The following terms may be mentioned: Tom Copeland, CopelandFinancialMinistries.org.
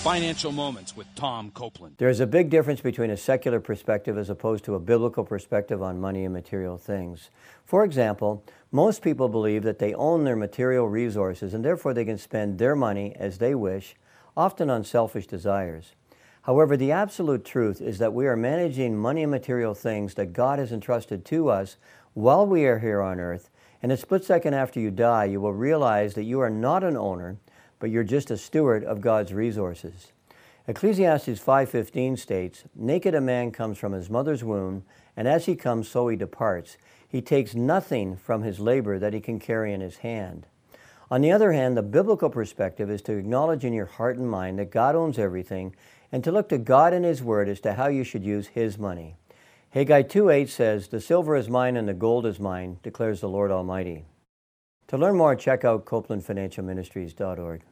Financial Moments with Tom Copeland. There's a big difference between a secular perspective as opposed to a biblical perspective on money and material things. For example, most people believe that they own their material resources and therefore they can spend their money as they wish, often on selfish desires. However, the absolute truth is that we are managing money and material things that God has entrusted to us while we are here on earth, and a split second after you die, you will realize that you are not an owner, but you're just a steward of God's resources. Ecclesiastes 5:15 states, "Naked a man comes from his mother's womb, and as he comes, so he departs. He takes nothing from his labor that he can carry in his hand." On the other hand, the biblical perspective is to acknowledge in your heart and mind that God owns everything, and to look to God and His Word as to how you should use His money. Haggai 2:8 says, "The silver is mine and the gold is mine, declares the Lord Almighty." To learn more, check out CopelandFinancialMinistries.org.